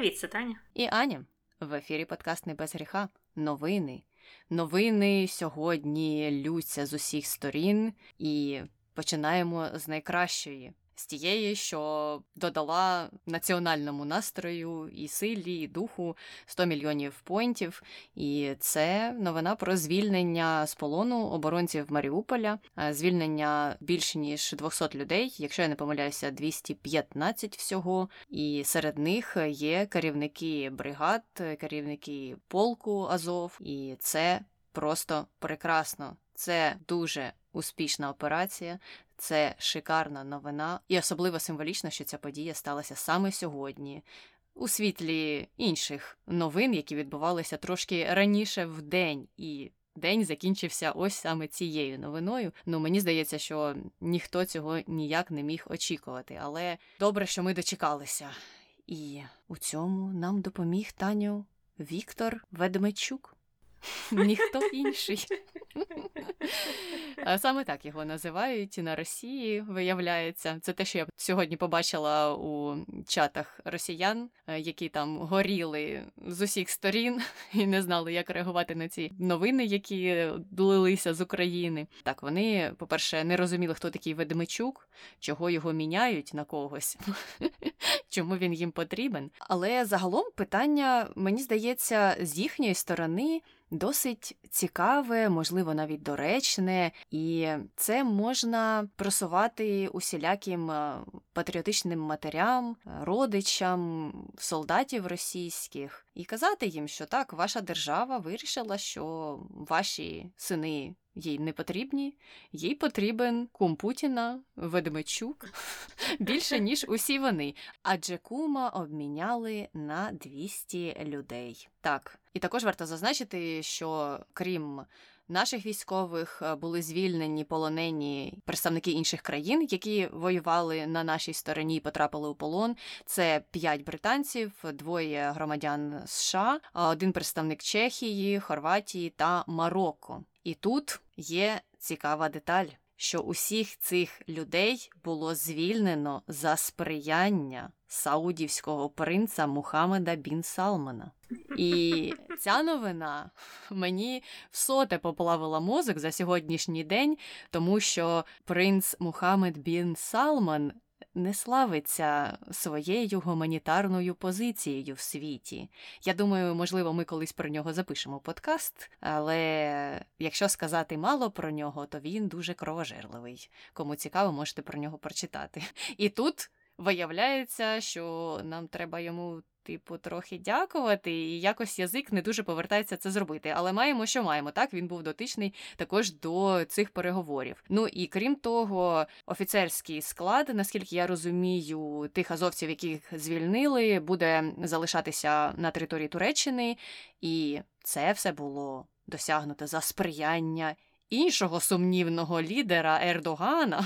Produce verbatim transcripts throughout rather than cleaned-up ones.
Привіт, це Таня. І Аня. В ефірі подкаст «Не без гріха». Новини. Новини сьогодні лються з усіх сторін. І починаємо з найкращої. З тієї, що додала національному настрою і силі, і духу сто мільйонів поінтів. І це новина про звільнення з полону оборонців Маріуполя, звільнення більше ніж двісті людей, якщо я не помиляюся, двісті п'ятнадцять всього. І серед них є керівники бригад, керівники полку Азов. І це просто прекрасно. Це дуже успішна операція. Це шикарна новина, і особливо символічно, що ця подія сталася саме сьогодні, у світлі інших новин, які відбувалися трошки раніше в день, і день закінчився ось саме цією новиною. Ну, мені здається, що ніхто цього ніяк не міг очікувати, але добре, що ми дочекалися. І у цьому нам допоміг, Таню, Віктор Ведмечук. Ніхто інший. Саме так його називають на Росії, виявляється. Це те, що я сьогодні побачила у чатах росіян, які там горіли з усіх сторін і не знали, як реагувати на ці новини, які лилися з України. Так, вони, по-перше, не розуміли, хто такий Ведмечук, чого його міняють на когось, чому він їм потрібен. Але загалом питання, мені здається, з їхньої сторони досить цікаве, можливо, навіть доречне, і це можна просувати усіляким патріотичним матерям, родичам, солдатів російських і казати їм, що так, ваша держава вирішила, що ваші сини їй не потрібні, їй потрібен кум Путіна, Ведмечук, більше, ніж усі вони. Адже кума обміняли на двісті людей. Так, і також варто зазначити, що крім наших військових були звільнені полонені представники інших країн, які воювали на нашій стороні і потрапили у полон. Це п'ять британців, двоє громадян США, один представник Чехії, Хорватії та Марокко. І тут є цікава деталь, що усіх цих людей було звільнено за сприяння саудівського принца Мухаммеда бін Салмана. І ця новина мені в соте поплавила мозок за сьогоднішній день, тому що принц Мухаммед бін Салман не славиться своєю гуманітарною позицією в світі. Я думаю, можливо, ми колись про нього запишемо подкаст, але якщо сказати мало про нього, то він дуже кровожерливий. Кому цікаво, можете про нього прочитати. І тут виявляється, що нам треба йому, типу, трохи дякувати, і якось язик не дуже повертається це зробити. Але маємо, що маємо, так? Він був дотичний також до цих переговорів. Ну і крім того, офіцерський склад, наскільки я розумію, тих азовців, яких звільнили, буде залишатися на території Туреччини, і це все було досягнуто за сприяння іншого сумнівного лідера Ердогана,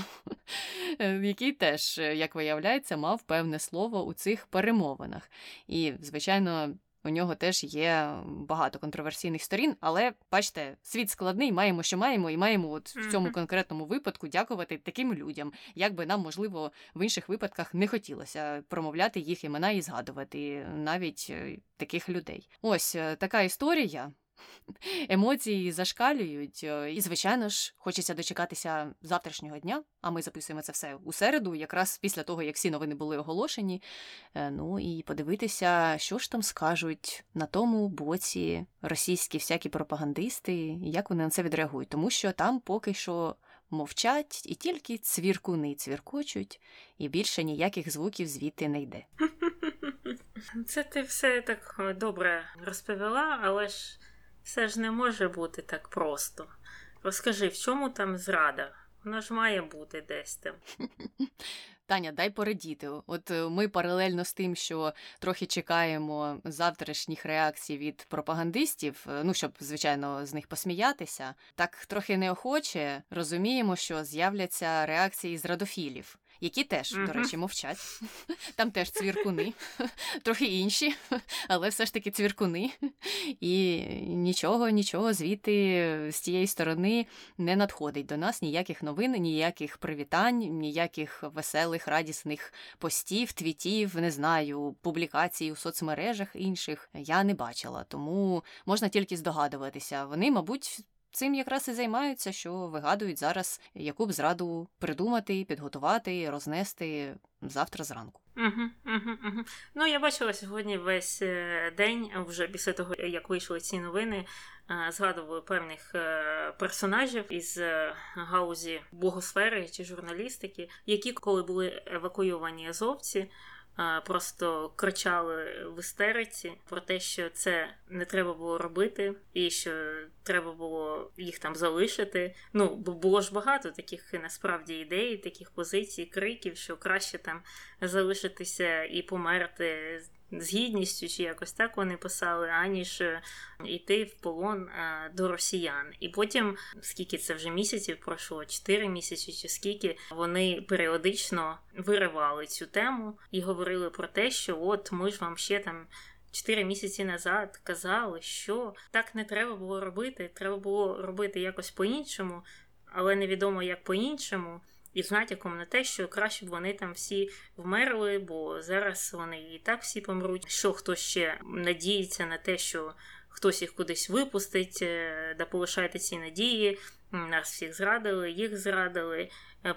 який теж, як виявляється, мав певне слово у цих перемовинах. І, звичайно, у нього теж є багато контроверсійних сторін, але, бачите, світ складний, маємо, що маємо, і маємо от в цьому конкретному випадку дякувати таким людям, як би нам, можливо, в інших випадках не хотілося промовляти їх імена і згадувати навіть таких людей. Ось така історія. Емоції зашкалюють, і, звичайно ж, хочеться дочекатися завтрашнього дня, а ми записуємо це все у середу, якраз після того, як всі новини були оголошені, ну і подивитися, що ж там скажуть на тому боці російські всякі пропагандисти, як вони на це відреагують, тому що там поки що мовчать і тільки цвіркуни цвіркочуть, і більше ніяких звуків звідти не йде. Це ти все так добре розповіла, але ж все ж не може бути так просто. Розкажи, в чому там зрада? Вона ж має бути десь там. Таня, дай порадіти. От ми паралельно з тим, що трохи чекаємо завтрашніх реакцій від пропагандистів, ну, щоб, звичайно, з них посміятися, так трохи неохоче розуміємо, що з'являться реакції з радофілів, які теж, mm-hmm. до речі, мовчать. Там теж цвіркуни, трохи інші, але все ж таки цвіркуни. І нічого, нічого звідти з тієї сторони не надходить до нас. Ніяких новин, ніяких привітань, ніяких веселих, радісних постів, твітів, не знаю, публікацій у соцмережах інших я не бачила. Тому можна тільки здогадуватися. Вони, мабуть, цим якраз і займаються, що вигадують зараз, яку б зраду придумати, підготувати, рознести завтра зранку. Угу, угу, угу. Ну, я бачила сьогодні весь день, вже після того, як вийшли ці новини, згадували певних персонажів із галузі блогосфери чи журналістики, які, коли були евакуйовані азовці, просто кричали в істериці про те, що це не треба було робити і що треба було їх там залишити. Ну, бо було ж багато таких насправді ідей, таких позицій, криків, що краще там залишитися і померти з гідністю, чи якось так вони писали, аніж йти в полон до росіян. І потім, скільки це вже місяців пройшло, чотири місяці чи скільки, вони періодично виривали цю тему і говорили про те, що от ми ж вам ще там чотири місяці назад казали, що так не треба було робити, треба було робити якось по-іншому, але невідомо як по-іншому. І з натяком на те, що краще б вони там всі вмерли, бо зараз вони і так всі помруть. Що хто ще надіється на те, що хтось їх кудись випустить, да полишайте ці надії, нас всіх зрадили, їх зрадили,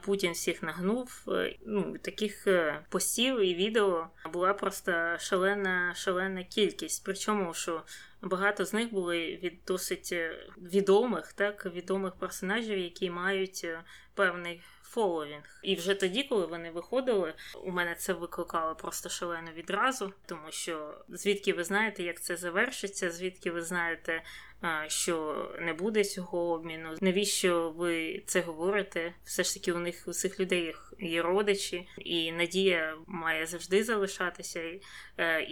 Путін всіх нагнув. Ну, таких постів і відео була просто шалена, шалена кількість. Причому, що багато з них були від досить відомих, так, відомих персонажів, які мають певний фоловінг. І вже тоді, коли вони виходили, у мене це викликало просто шалену відразу, тому що звідки ви знаєте, як це завершиться, звідки ви знаєте, що не буде цього обміну, навіщо ви це говорите? Все ж таки у них, у цих людей є родичі, і надія має завжди залишатися, і,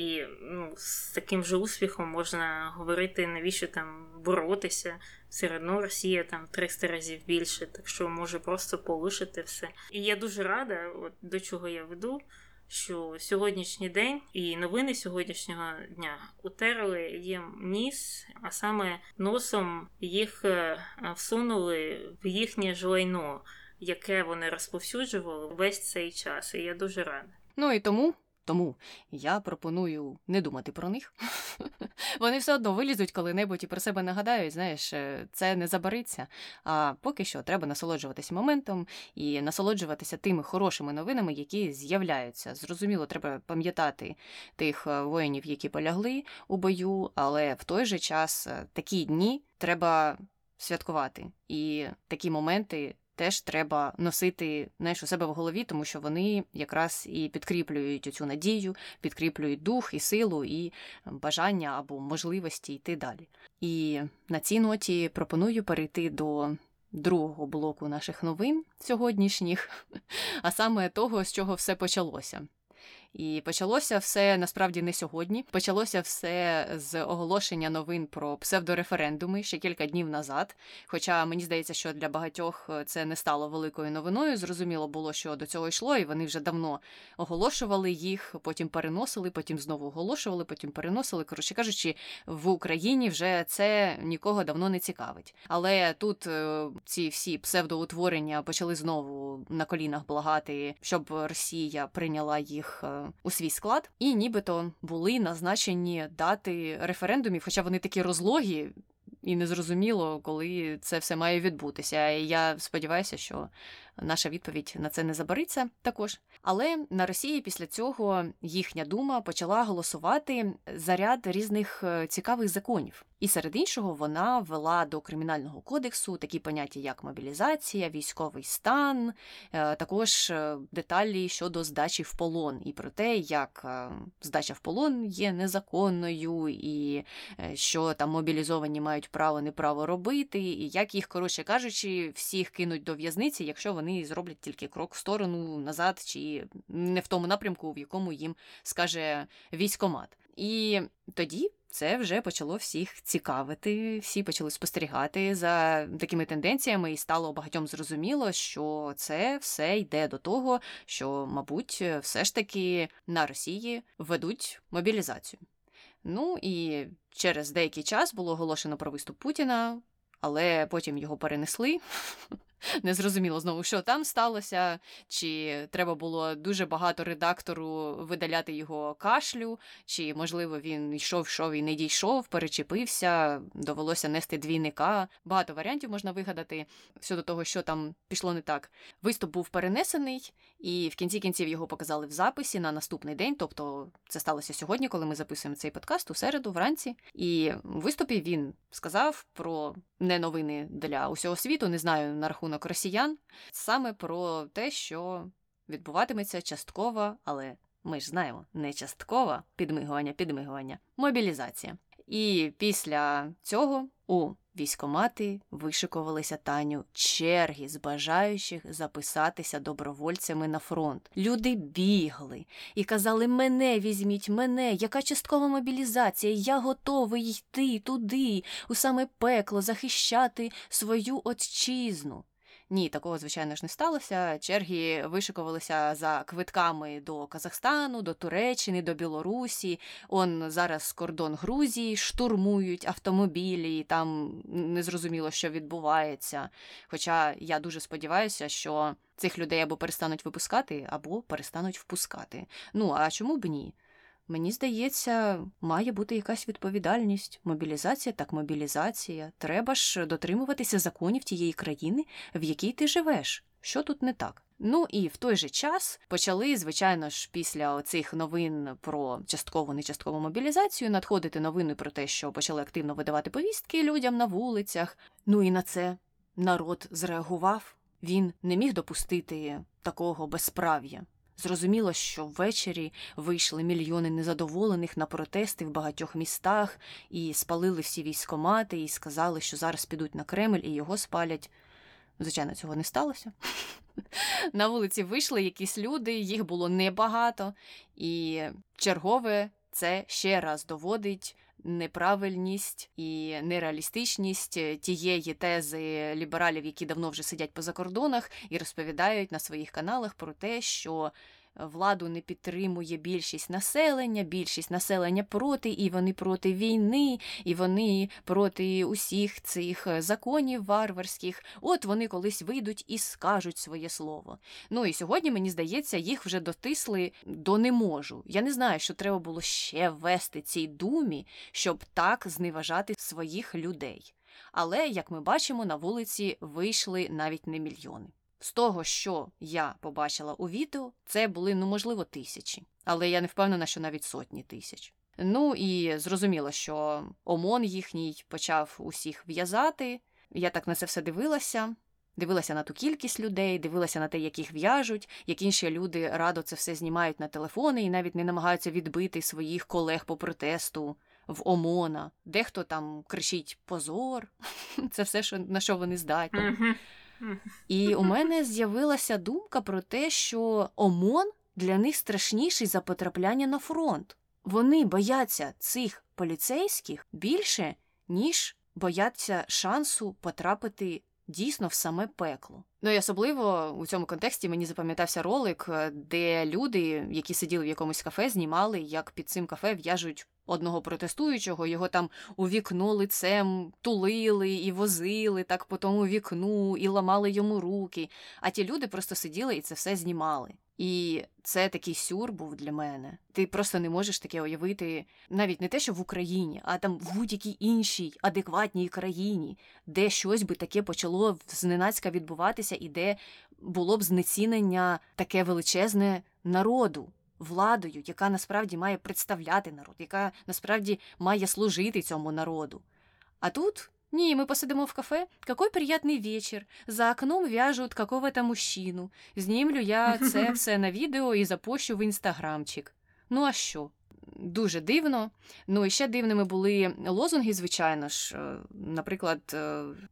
і ну, з таким же успіхом можна говорити, навіщо там боротися. Все одно Росія там триста разів більше, так що може просто полишити все. І я дуже рада, от до чого я веду, що сьогоднішній день і новини сьогоднішнього дня утерли їм ніс, а саме носом їх всунули в їхнє ж лайно, яке вони розповсюджували весь цей час. І я дуже рада. Ну і тому... Тому я пропоную не думати про них. Вони все одно вилізуть коли-небудь і про себе нагадають, знаєш, це не забариться. А поки що треба насолоджуватися моментом і насолоджуватися тими хорошими новинами, які з'являються. Зрозуміло, треба пам'ятати тих воїнів, які полягли у бою, але в той же час такі дні треба святкувати. І такі моменти теж треба носити, знаєш, у себе в голові, тому що вони якраз і підкріплюють цю надію, підкріплюють дух і силу, і бажання або можливості йти далі. І на цій ноті пропоную перейти до другого блоку наших новин сьогоднішніх, а саме того, з чого все почалося. І почалося все, насправді, не сьогодні. Почалося все з оголошення новин про псевдореферендуми ще кілька днів назад. Хоча, мені здається, що для багатьох це не стало великою новиною. Зрозуміло було, що до цього йшло, і вони вже давно оголошували їх, потім переносили, потім знову оголошували, потім переносили. Коротше кажучи, в Україні вже це нікого давно не цікавить. Але тут ці всі псевдоутворення почали знову на колінах благати, щоб Росія прийняла їх у свій склад, і нібито були назначені дати референдумів, хоча вони такі розлогі, і незрозуміло, коли це все має відбутися. І я сподіваюся, що наша відповідь на це не забариться також. Але на Росії після цього їхня дума почала голосувати за ряд різних цікавих законів. І серед іншого вона ввела до Кримінального кодексу такі поняття, як мобілізація, військовий стан, також деталі щодо здачі в полон і про те, як здача в полон є незаконною, і що там мобілізовані мають право неправо робити, і як їх, коротше кажучи, всіх кинуть до в'язниці, якщо вони зроблять тільки крок в сторону, назад, чи не в тому напрямку, в якому їм скаже військкомат. І тоді це вже почало всіх цікавити, всі почали спостерігати за такими тенденціями, і стало багатьом зрозуміло, що це все йде до того, що, мабуть, все ж таки на Росії ведуть мобілізацію. Ну і через деякий час було оголошено про виступ Путіна, але потім його перенесли. Незрозуміло знову, що там сталося, чи треба було дуже багато редактору видаляти його кашлю, чи, можливо, він йшов, йшов і не дійшов, перечепився, довелося нести двійника. Багато варіантів можна вигадати щодо того, що там пішло не так. Виступ був перенесений, і в кінці кінців його показали в записі на наступний день, тобто це сталося сьогодні, коли ми записуємо цей подкаст, у середу, вранці. І в виступі він сказав про не новини для усього світу, не знаю, на рахунок росіян, саме про те, що відбуватиметься часткова, але ми ж знаємо, не часткова, підмигування, підмигування, мобілізація. І після цього у військкомати вишикувалися, Таню, черги з бажаючих записатися добровольцями на фронт. Люди бігли і казали: мене візьміть, мене, яка часткова мобілізація, я готовий йти туди, у саме пекло, захищати свою отчизну. Ні, такого, звичайно ж, не сталося. Черги вишикувалися за квитками до Казахстану, до Туреччини, до Білорусі. Он зараз кордон Грузії, штурмують автомобілі, там незрозуміло, що відбувається. Хоча я дуже сподіваюся, що цих людей або перестануть випускати, або перестануть впускати. Ну, а чому б ні? Мені здається, має бути якась відповідальність. Мобілізація так мобілізація. Треба ж дотримуватися законів тієї країни, в якій ти живеш. Що тут не так? Ну і в той же час почали, звичайно ж, після цих новин про часткову, нечасткову мобілізацію надходити новини про те, що почали активно видавати повістки людям на вулицях. Ну і на це народ зреагував. Він не міг допустити такого безправ'я. Зрозуміло, що ввечері вийшли мільйони незадоволених на протести в багатьох містах і спалили всі військкомати, і сказали, що зараз підуть на Кремль і його спалять. Звичайно, цього не сталося. На вулиці вийшли якісь люди, їх було небагато, і чергове це ще раз доводить неправильність і нереалістичність тієї тези лібералів, які давно вже сидять по закордонах і розповідають на своїх каналах про те, що владу не підтримує більшість населення, більшість населення проти, і вони проти війни, і вони проти усіх цих законів варварських. От вони колись вийдуть і скажуть своє слово. Ну і сьогодні, мені здається, їх вже дотисли до не можу. Я не знаю, що треба було ще ввести цій думі, щоб так зневажати своїх людей. Але, як ми бачимо, на вулиці вийшли навіть не мільйони. З того, що я побачила у відео, це були, ну, можливо, тисячі. Але я не впевнена, що навіть сотні тисяч. Ну, і зрозуміло, що ОМОН їхній почав усіх в'язати. Я так на це все дивилася. Дивилася на ту кількість людей, дивилася на те, як їх в'яжуть, як інші люди радо це все знімають на телефони і навіть не намагаються відбити своїх колег по протесту в ОМОНа. Дехто там кричить «позор», це все, на що вони здатні. І у мене з'явилася думка про те, що ОМОН для них страшніший за потрапляння на фронт. Вони бояться цих поліцейських більше, ніж бояться шансу потрапити дійсно в саме пекло. Ну і особливо у цьому контексті мені запам'ятався ролик, де люди, які сиділи в якомусь кафе, знімали, як під цим кафе в'яжуть одного протестуючого, його там у вікно лицем тулили і возили так по тому вікну, і ламали йому руки. А ті люди просто сиділи і це все знімали. І це такий сюр був для мене. Ти просто не можеш таке уявити навіть не те, що в Україні, а там в будь-якій іншій адекватній країні, де щось би таке почало зненацька відбуватися і де було б знецінення таке величезне народу. Владою, яка насправді має представляти народ, яка насправді має служити цьому народу. А тут... «Ні, мы посидимо в кафе. Какой приятный вечер. За окном вяжут какого-то мужчину. Знімлю я це все на відео і запощу в інстаграмчик». Ну а що? дуже дивно. Ну і ще дивними були лозунги, звичайно ж. Наприклад,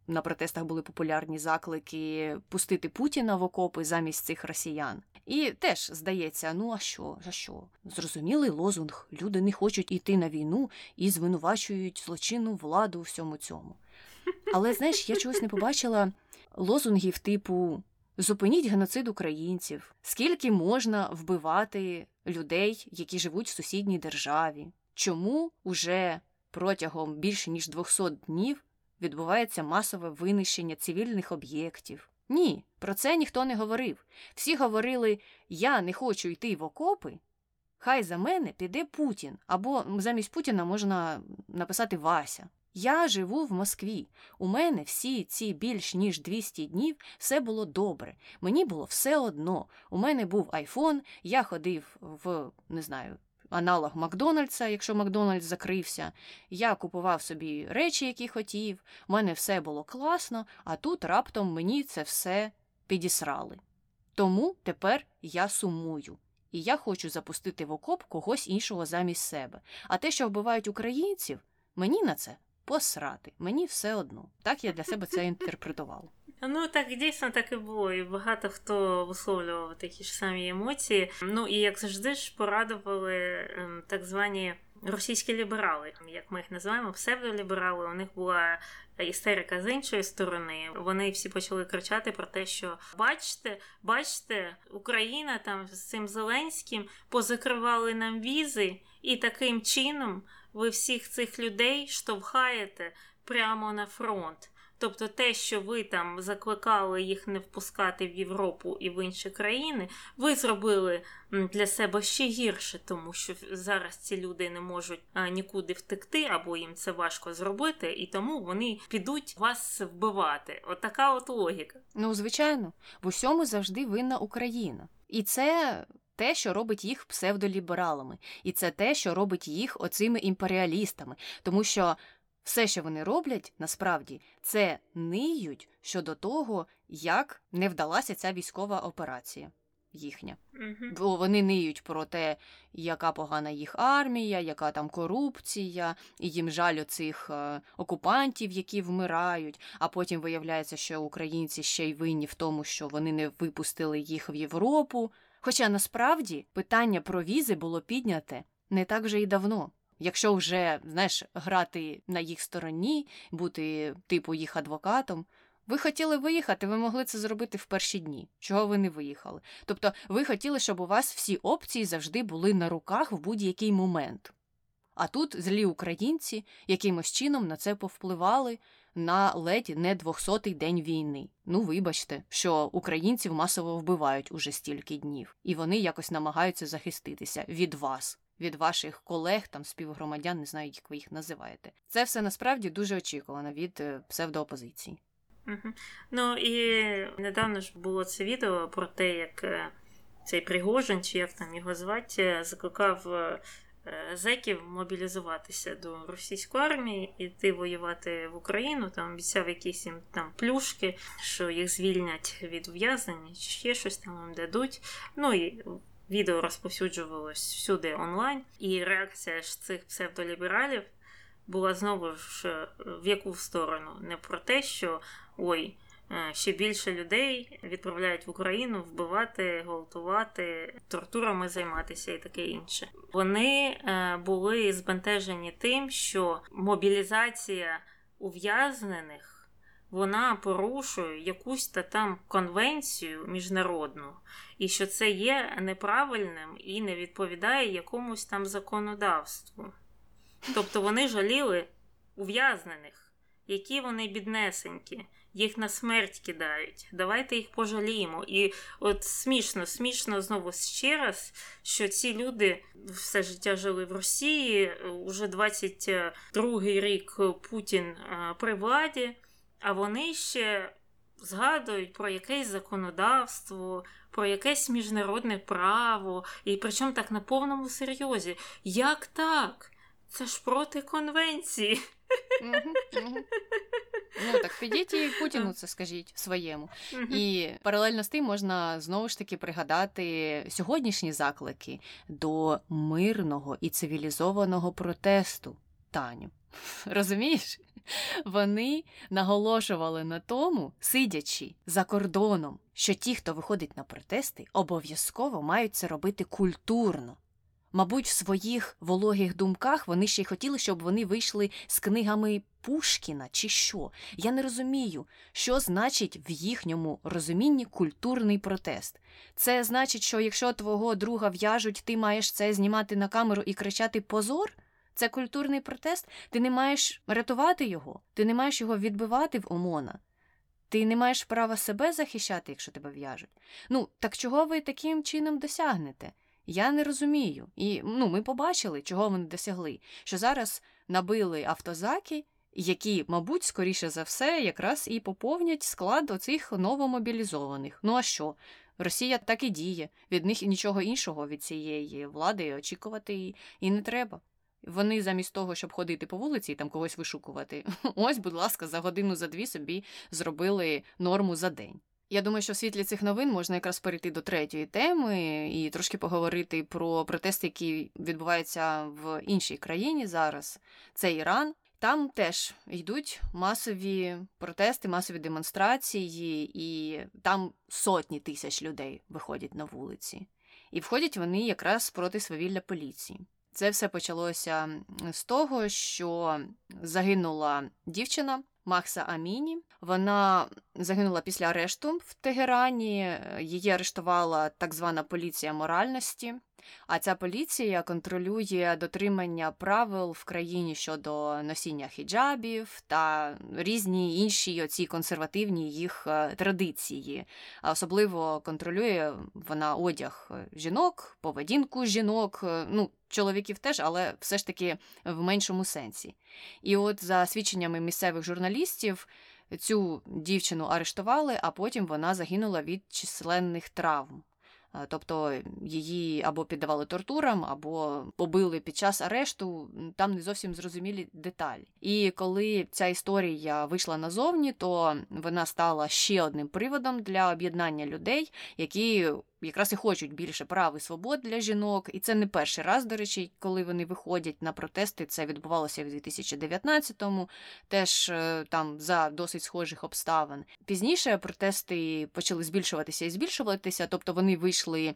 на протестах були популярні заклики пустити Путіна в окопи замість цих росіян. І теж, здається, ну а що, а що? Зрозумілий лозунг. Люди не хочуть йти на війну і звинувачують злочинну владу у всьому цьому. Але, знаєш, я чогось не побачила лозунгів типу «Зупиніть геноцид українців», «Скільки можна вбивати людей, які живуть в сусідній державі», «Чому уже протягом більше ніж двісті днів відбувається масове винищення цивільних об'єктів». Ні, про це ніхто не говорив. Всі говорили «Я не хочу йти в окопи, хай за мене піде Путін», або замість Путіна можна написати «Вася». Я живу в Москві. У мене всі ці більш ніж двісті днів все було добре. Мені було все одно. У мене був айфон, я ходив в, не знаю, аналог Макдональдса, якщо Макдональдс закрився. Я купував собі речі, які хотів. У мене все було класно, а тут раптом мені це все підісрали. Тому тепер я сумую. І я хочу запустити в окоп когось іншого замість себе. А те, що вбивають українців, мені на це посрати. Мені все одно. Так я для себе це інтерпретувала. Ну, так, дійсно, так і було. І багато хто висловлював такі ж самі емоції. Ну, і, як завжди ж, порадували так звані російські ліберали, як ми їх називаємо, псевдоліберали. У них була істерика з іншої сторони. Вони всі почали кричати про те, що бачите, бачите, Україна там з цим Зеленським позакривали нам візи, і таким чином ви всіх цих людей штовхаєте прямо на фронт. Тобто те, що ви там закликали їх не впускати в Європу і в інші країни, ви зробили для себе ще гірше, тому що зараз ці люди не можуть нікуди втекти, або їм це важко зробити, і тому вони підуть вас вбивати. Отака от логіка. Ну, звичайно. В усьому завжди винна Україна. І це те, що робить їх псевдолібералами. І це те, що робить їх оцими імперіалістами. Тому що все, що вони роблять, насправді, це ниють щодо того, як не вдалася ця військова операція їхня. Mm-hmm. Бо вони ниють про те, яка погана їх армія, яка там корупція, і їм жаль оцих е, окупантів, які вмирають, а потім виявляється, що українці ще й винні в тому, що вони не випустили їх в Європу. Хоча, насправді, питання про візи було підняте не так вже і давно. Якщо вже, знаєш, грати на їх стороні, бути, типу, їх адвокатом, ви хотіли виїхати, ви могли це зробити в перші дні. Чого ви не виїхали? Тобто, ви хотіли, щоб у вас всі опції завжди були на руках в будь-який момент. А тут злі українці якимось чином на це повпливали на ледь не двохсотий день війни. Ну, вибачте, що українців масово вбивають уже стільки днів. І вони якось намагаються захиститися від вас, від ваших колег, там, співгромадян, не знаю, як ви їх називаєте. Це все, насправді, дуже очікувано від псевдоопозиції. Угу. Ну, і недавно ж було це відео про те, як цей Пригожин, чи як там його звати, закликав зеків мобілізуватися до російської армії, іти воювати в Україну, там обіцяв якісь їм там плюшки, що їх звільнять від ув'язнення, чи ще щось там їм дадуть. Ну, і відео розповсюджувалось всюди онлайн, і реакція ж цих псевдолібералів була знову ж в яку сторону? Не про те, що ой, ще більше людей відправляють в Україну вбивати, гвалтувати, тортурами займатися і таке інше. Вони були збентежені тим, що мобілізація ув'язнених вона порушує якусь та там конвенцію міжнародну, і що це є неправильним і не відповідає якомусь там законодавству. Тобто вони жаліли ув'язнених, які вони біднесенькі, їх на смерть кидають, давайте їх пожаліємо. І от смішно, смішно знову ще раз, що ці люди все життя жили в Росії, уже двадцять другий рік Путін при владі, а вони ще згадують про якесь законодавство, про якесь міжнародне право, і причому так на повному серйозі. Як так? Це ж проти конвенції. Ну так підіть і Путіну це скажіть своєму. І паралельно з тим можна знову ж таки пригадати сьогоднішні заклики до мирного і цивілізованого протесту, Таню. Розумієш? Вони наголошували на тому, сидячи за кордоном, що ті, хто виходить на протести, обов'язково мають це робити культурно. Мабуть, в своїх вологих думках вони ще й хотіли, щоб вони вийшли з книгами Пушкіна чи що. Я не розумію, що значить в їхньому розумінні культурний протест. Це значить, що якщо твого друга в'яжуть, ти маєш це знімати на камеру і кричати «позор»? Це культурний протест? Ти не маєш рятувати його, ти не маєш його відбивати в ОМОНа. Ти не маєш права себе захищати, якщо тебе в'яжуть. Ну, так чого ви таким чином досягнете? Я не розумію. І ну, ми побачили, чого вони досягли. Що зараз набили автозаки, які, мабуть, скоріше за все, якраз і поповнять склад оцих новомобілізованих. Ну а що? Росія так і діє. Від них нічого іншого від цієї влади очікувати і не треба. Вони замість того, щоб ходити по вулиці і там когось вишукувати, ось, будь ласка, за годину, за дві собі зробили норму за день. Я думаю, що в світлі цих новин можна якраз перейти до третьої теми і трошки поговорити про протести, які відбуваються в іншій країні зараз. Це Іран. Там теж йдуть масові протести, масові демонстрації, і там сотні тисяч людей виходять на вулиці. І входять вони якраз проти свавілля поліції. Це все почалося з того, що загинула дівчина Махса Аміні. Вона загинула після арешту в Тегерані, її арештувала так звана поліція моральності, а ця поліція контролює дотримання правил в країні щодо носіння хіджабів та різні інші оці консервативні їх традиції. Особливо контролює вона одяг жінок, поведінку жінок, ну, чоловіків теж, але все ж таки в меншому сенсі. І от за свідченнями місцевих журналістів, цю дівчину арештували, а потім вона загинула від численних травм. Тобто її або піддавали тортурам, або побили під час арешту, там не зовсім зрозумілі деталі. І коли ця історія вийшла назовні, то вона стала ще одним приводом для об'єднання людей, які якраз і хочуть більше прав і свобод для жінок. І це не перший раз, до речі, коли вони виходять на протести. Це відбувалося в дві тисячі дев'ятнадцятому, теж там за досить схожих обставин. Пізніше протести почали збільшуватися і збільшуватися, тобто вони вийшли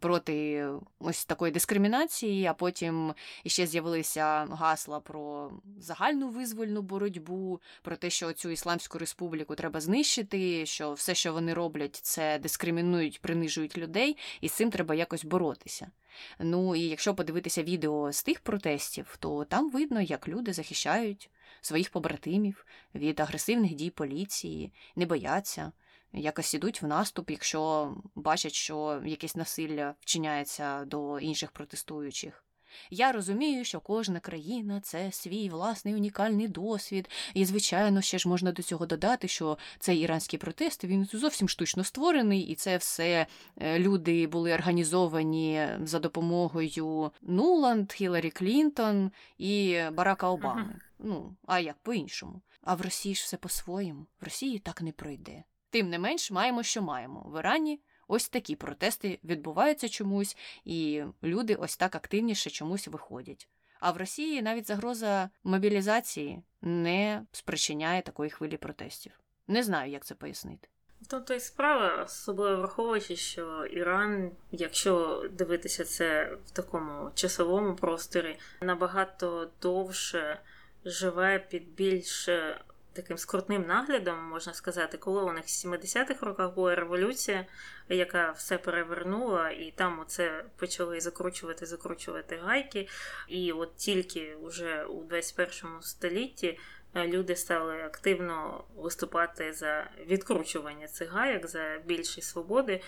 проти ось такої дискримінації, а потім ще з'явилися гасла про загальну визвольну боротьбу, про те, що цю Ісламську республіку треба знищити, що все, що вони роблять, це дискримінують, принижують людей. людей, і з цим треба якось боротися. Ну, і якщо подивитися відео з тих протестів, то там видно, як люди захищають своїх побратимів від агресивних дій поліції, не бояться, якось ідуть в наступ, якщо бачать, що якесь насилля вчиняється до інших протестуючих. Я розумію, що кожна країна – це свій власний унікальний досвід. І, звичайно, ще ж можна до цього додати, що цей іранський протест, він зовсім штучно створений, і це все люди були організовані за допомогою Нуланд, Хіларі Клінтон і Барака Обами. Ага. Ну, а як по-іншому? А в Росії ж все по-своєму. В Росії так не пройде. Тим не менш, маємо, що маємо. В Ірані ось такі протести відбуваються чомусь, і люди ось так активніше чомусь виходять. А в Росії навіть загроза мобілізації не спричиняє такої хвилі протестів. Не знаю, як це пояснити. Тобто і справа, особливо враховуючи, що Іран, якщо дивитися це в такому часовому просторі, набагато довше живе під більш таким скрутним наглядом, можна сказати, коли у них в сімдесятих роках була революція, яка все перевернула, і там оце почали закручувати, закручувати гайки, і от тільки уже у двадцять першому столітті люди стали активно виступати за відкручування цих гайок, за більші свободи,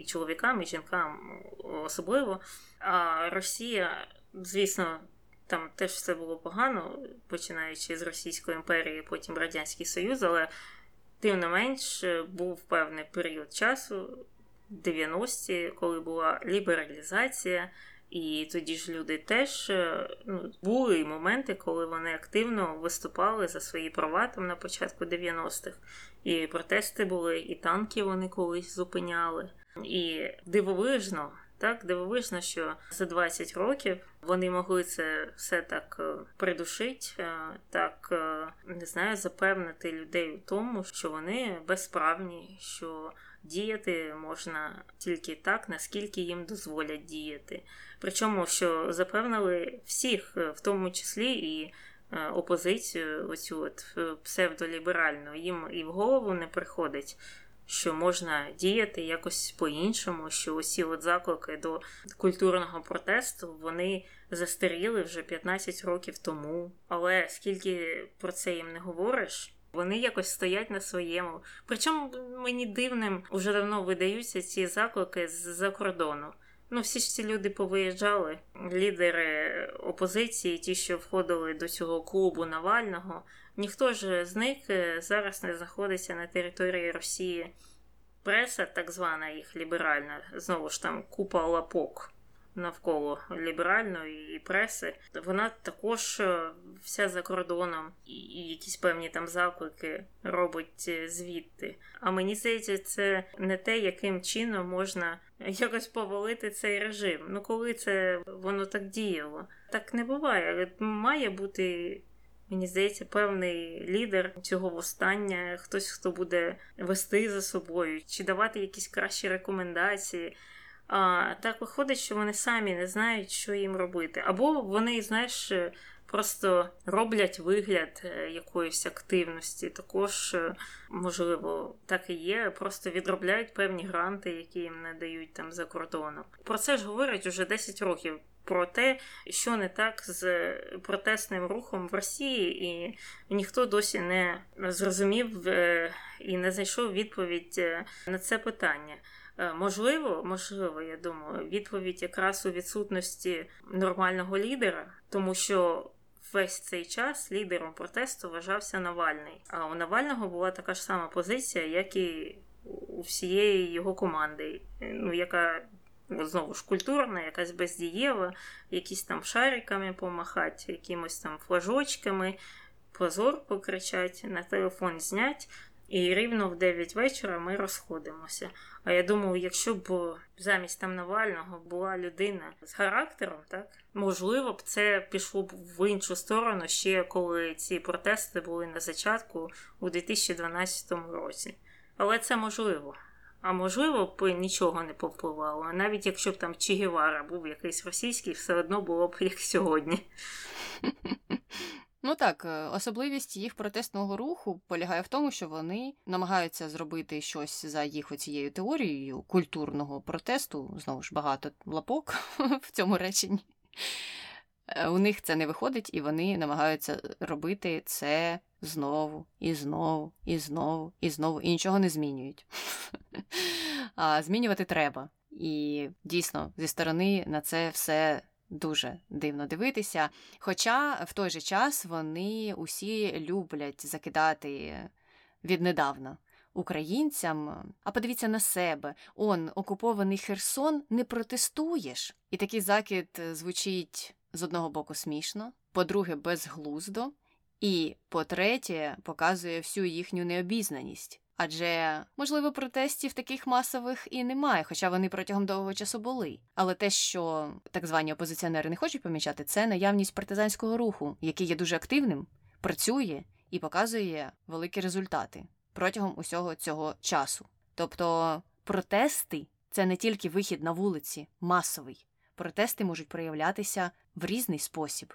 і чоловікам, і жінкам особливо. А Росія, звісно, там теж все було погано, починаючи з Російської імперії, потім Радянський Союз, але тим не менш був певний період часу, дев'яності, коли була лібералізація, І тоді ж люди теж, ну, були моменти, коли вони активно виступали за свої права там на початку дев'яностих. І протести були, і танки вони колись зупиняли. І дивовижно, так, дивовижно, що за двадцять років вони могли це все так придушити, так, не знаю, запевнити людей у тому, що вони безправні, що діяти можна тільки так, наскільки їм дозволять діяти. Причому, що запевнили всіх, в тому числі і опозицію, оцю от псевдоліберальну, їм і в голову не приходить, що можна діяти якось по-іншому, що усі от заклики до культурного протесту, вони застаріли вже п'ятнадцять років тому. Але скільки про це їм не говориш, вони якось стоять на своєму. Причому мені дивним уже давно видаються ці заклики з-за кордону. Ну, всі ж ці люди повиїжджали, лідери опозиції, ті, що входили до цього клубу Навального. Ніхто ж з них зараз не знаходиться на території Росії. Преса, так звана їх ліберальна, знову ж там купа лапок навколо ліберальної і преси, вона також вся за кордоном і якісь певні там заклики робить звідти. А мені здається, це не те, яким чином можна якось повалити цей режим. Ну коли це воно так діяло? Так не буває. Має бути, мені здається, певний лідер цього повстання, хтось, хто буде вести за собою, чи давати якісь кращі рекомендації. А так виходить, що вони самі не знають, що їм робити. Або вони, знаєш, просто роблять вигляд якоїсь активності. Також, можливо, так і є, просто відробляють певні гранти, які їм надають там за кордоном. Про це ж говорять уже десять років, про те, що не так з протестним рухом в Росії, і ніхто досі не зрозумів і не знайшов відповідь на це питання. Можливо, можливо, я думаю, відповідь якраз у відсутності нормального лідера, тому що весь цей час лідером протесту вважався Навальний. А у Навального була така ж сама позиція, як і у всієї його команди, ну, яка, знову ж, культурна, якась бездієва, якісь там шариками помахати, якимось там флажочками, позор покричать, на телефон знять. І рівно в дев'ять вечора ми розходимося. А я думаю, якщо б замість там Навального була людина з характером, так, можливо б це пішло б в іншу сторону ще коли ці протести були на зачатку у дві тисячі дванадцятому році. Але це можливо. А можливо б нічого не повпливало. Навіть якщо б там Че Гевара був якийсь російський, все одно було б як сьогодні. Ну так, особливість їх протестного руху полягає в тому, що вони намагаються зробити щось за їх оцією теорією культурного протесту. Знову ж, багато лапок в цьому реченні. У них це не виходить, і вони намагаються робити це знову, і знову, і знову, і знову. І нічого не змінюють. А змінювати треба. І дійсно, зі сторони на це все дуже дивно дивитися, хоча в той же час вони усі люблять закидати віднедавна українцям. А подивіться на себе, он, окупований Херсон, не протестуєш. І такий закид звучить з одного боку смішно, по-друге, безглуздо, і по-третє, показує всю їхню необізнаність. Адже, можливо, протестів таких масових і немає, хоча вони протягом довгого часу були. Але те, що так звані опозиціонери не хочуть помічати, це наявність партизанського руху, який є дуже активним, працює і показує великі результати протягом усього цього часу. Тобто протести – це не тільки вихід на вулиці, масовий. Протести можуть проявлятися в різний спосіб.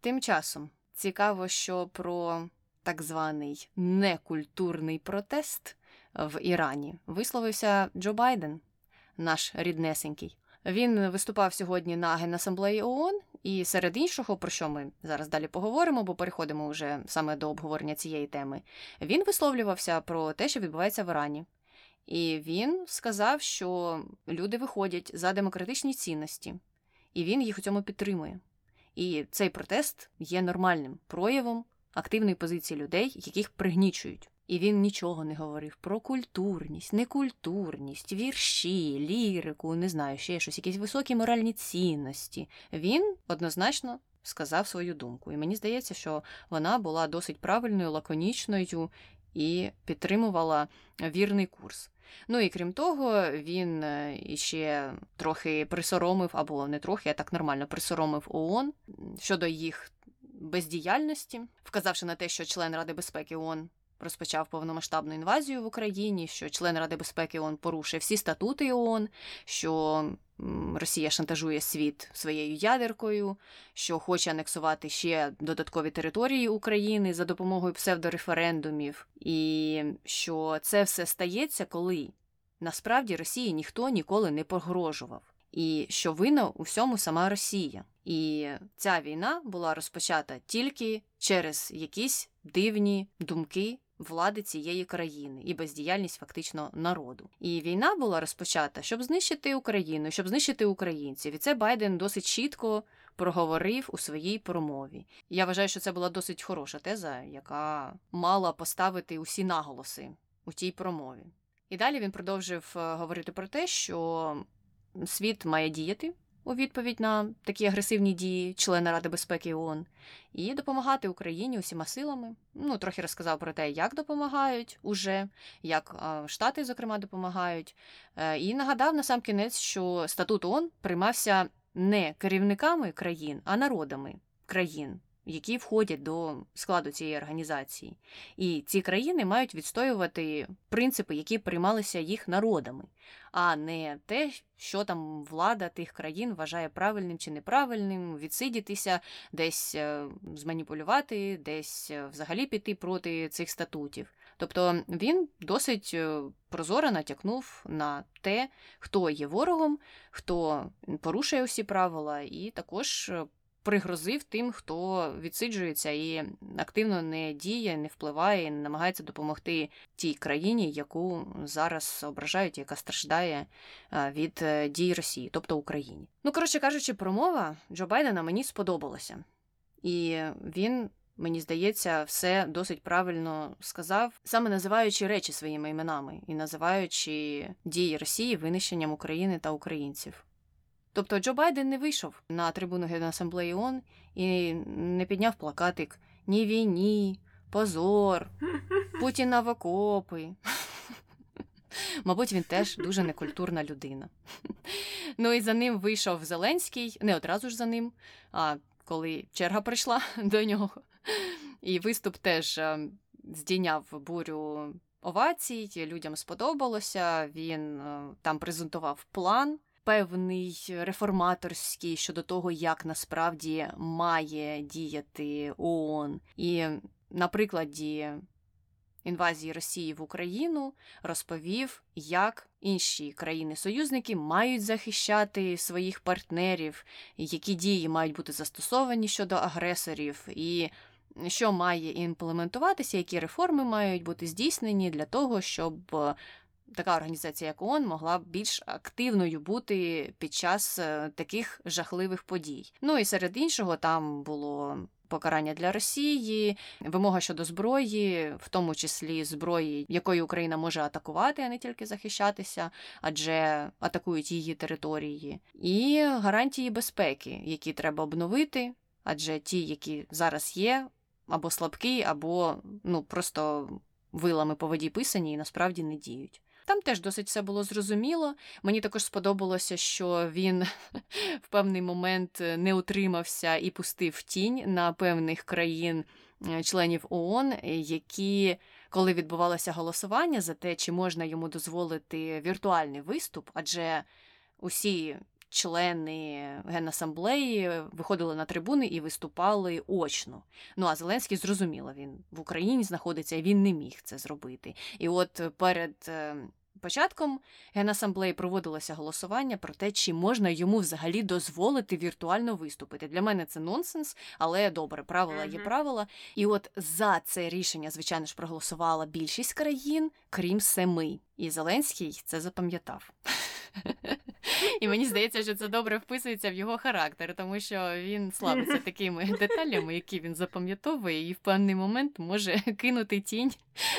Тим часом цікаво, що про так званий некультурний протест в Ірані висловився Джо Байден, наш ріднесенький. Він виступав сьогодні на Генасамблеї ООН, і серед іншого, про що ми зараз далі поговоримо, бо переходимо вже саме до обговорення цієї теми, він висловлювався про те, що відбувається в Ірані. І він сказав, що люди виходять за демократичні цінності, і він їх у цьому підтримує. І цей протест є нормальним проявом активної позиції людей, яких пригнічують. І він нічого не говорив про культурність, некультурність, вірші, лірику, не знаю, ще щось, якісь високі моральні цінності. Він однозначно сказав свою думку. І мені здається, що вона була досить правильною, лаконічною і підтримувала вірний курс. Ну і крім того, він ще трохи присоромив, або не трохи, а так нормально присоромив ООН щодо їх бездіяльності, вказавши на те, що член Ради безпеки ООН розпочав повномасштабну інвазію в Україні, що член Ради безпеки ООН порушив всі статути ООН, що Росія шантажує світ своєю ядеркою, що хоче анексувати ще додаткові території України за допомогою псевдореферендумів, і що це все стається, коли насправді Росії ніхто ніколи не погрожував, і що винна у всьому сама Росія. І ця війна була розпочата тільки через якісь дивні думки влади цієї країни і бездіяльність фактично народу. І війна була розпочата, щоб знищити Україну, щоб знищити українців. І це Байден досить чітко проговорив у своїй промові. Я вважаю, що це була досить хороша теза, яка мала поставити усі наголоси у тій промові. І далі він продовжив говорити про те, що світ має діяти у відповідь на такі агресивні дії члена Ради безпеки ООН, і допомагати Україні усіма силами. Ну, трохи розказав про те, як допомагають уже, як Штати, зокрема, допомагають. І нагадав насамкінець, що статут ООН приймався не керівниками країн, а народами країн, які входять до складу цієї організації. І ці країни мають відстоювати принципи, які приймалися їх народами, а не те, що там влада тих країн вважає правильним чи неправильним, відсидітися, десь зманіпулювати, десь взагалі піти проти цих статутів. Тобто він досить прозоро натякнув на те, хто є ворогом, хто порушує усі правила, і також пригрозив тим, хто відсиджується і активно не діє, не впливає, не намагається допомогти тій країні, яку зараз ображають, яка страждає від дій Росії, тобто Україні. Ну, коротше кажучи, промова Джо Байдена мені сподобалася. І він, мені здається, все досить правильно сказав, саме називаючи речі своїми іменами і називаючи дії Росії винищенням України та українців. Тобто Джо Байден не вийшов на трибуну Генасамблеї ООН і не підняв плакатик «Ні війні», «Позор», «Путіна в окопи». Мабуть, він теж дуже некультурна людина. Ну і за ним вийшов Зеленський, не одразу ж за ним, а коли черга прийшла до нього. І виступ теж здійняв бурю овацій, людям сподобалося, він там презентував план, певний реформаторський щодо того, як насправді має діяти ООН. І на прикладі інвазії Росії в Україну розповів, як інші країни-союзники мають захищати своїх партнерів, які дії мають бути застосовані щодо агресорів, і що має імплементуватися, які реформи мають бути здійснені для того, щоб така організація, як ООН, могла б більш активною бути під час таких жахливих подій. Ну і серед іншого там було покарання для Росії, вимога щодо зброї, в тому числі зброї, якою Україна може атакувати, а не тільки захищатися, адже атакують її території. І гарантії безпеки, які треба обновити, адже ті, які зараз є, або слабкі, або ну просто вилами по воді писані і насправді не діють. Там теж досить все було зрозуміло. Мені також сподобалося, що він в певний момент не утримався і пустив тінь на певних країн-членів ООН, які, коли відбувалося голосування за те, чи можна йому дозволити віртуальний виступ, адже усі члени Генасамблеї виходили на трибуни і виступали очно. Ну, а Зеленський, зрозуміло, він в Україні знаходиться, і він не міг це зробити. І от перед початком Генасамблеї проводилося голосування про те, чи можна йому взагалі дозволити віртуально виступити. Для мене це нонсенс, але добре, правила є правила. І от за це рішення, звичайно ж, проголосувала більшість країн, крім семи. І Зеленський це запам'ятав. І мені здається, що це добре вписується в його характер, тому що він славиться такими деталями, які він запам'ятовує, і в певний момент може кинути тінь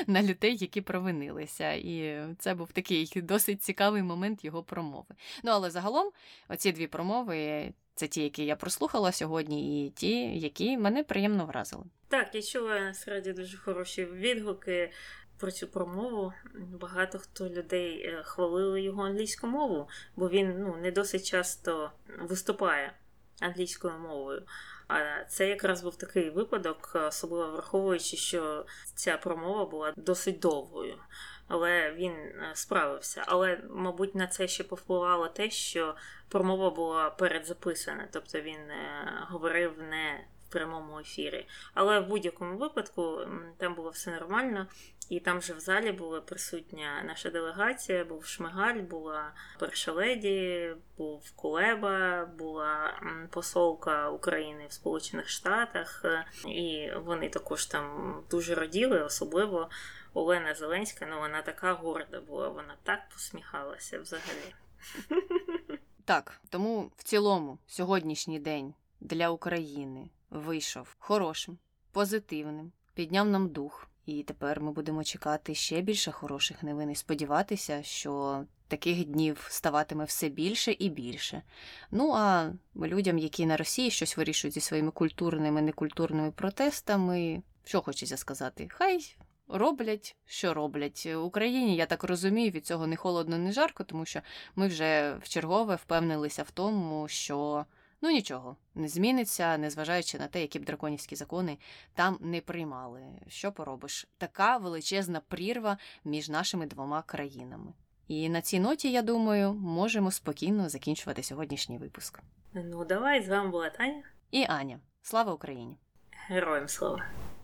на людей, які провинилися. І це був такий досить цікавий момент його промови. Ну, але загалом оці дві промови – це ті, які я прослухала сьогодні, і ті, які мене приємно вразили. Так, я чула насправді дуже хороші відгуки про цю промову. Багато хто людей хвалили його англійську мову, бо він ну, не досить часто виступає англійською мовою. А це якраз був такий випадок, особливо враховуючи, що ця промова була досить довгою. Але він справився. Але, мабуть, на це ще повпливало те, що промова була передзаписана. Тобто він говорив не в прямому ефірі. Але в будь-якому випадку там було все нормально. І там же в залі була присутня наша делегація, був Шмигаль, була перша леді, був Кулеба, була посолка України в Сполучених Штатах. І вони також там дуже раділи, особливо Олена Зеленська, ну вона така горда була, вона так посміхалася взагалі. Так, тому в цілому сьогоднішній день для України вийшов хорошим, позитивним, підняв нам дух. І тепер ми будемо чекати ще більше хороших новин і сподіватися, що таких днів ставатиме все більше і більше. Ну, а людям, які на Росії щось вирішують зі своїми культурними, некультурними протестами, що хочеться сказати? Хай роблять, що роблять. В Україні, я так розумію, від цього не холодно, не жарко, тому що ми вже вчергове впевнилися в тому, що ну нічого не зміниться, незважаючи на те, які б драконівські закони там не приймали. Що поробиш? Така величезна прірва між нашими двома країнами. І на цій ноті, я думаю, можемо спокійно закінчувати сьогоднішній випуск. Ну, давай, з вами була Таня. І Аня. Слава Україні! Героям слава!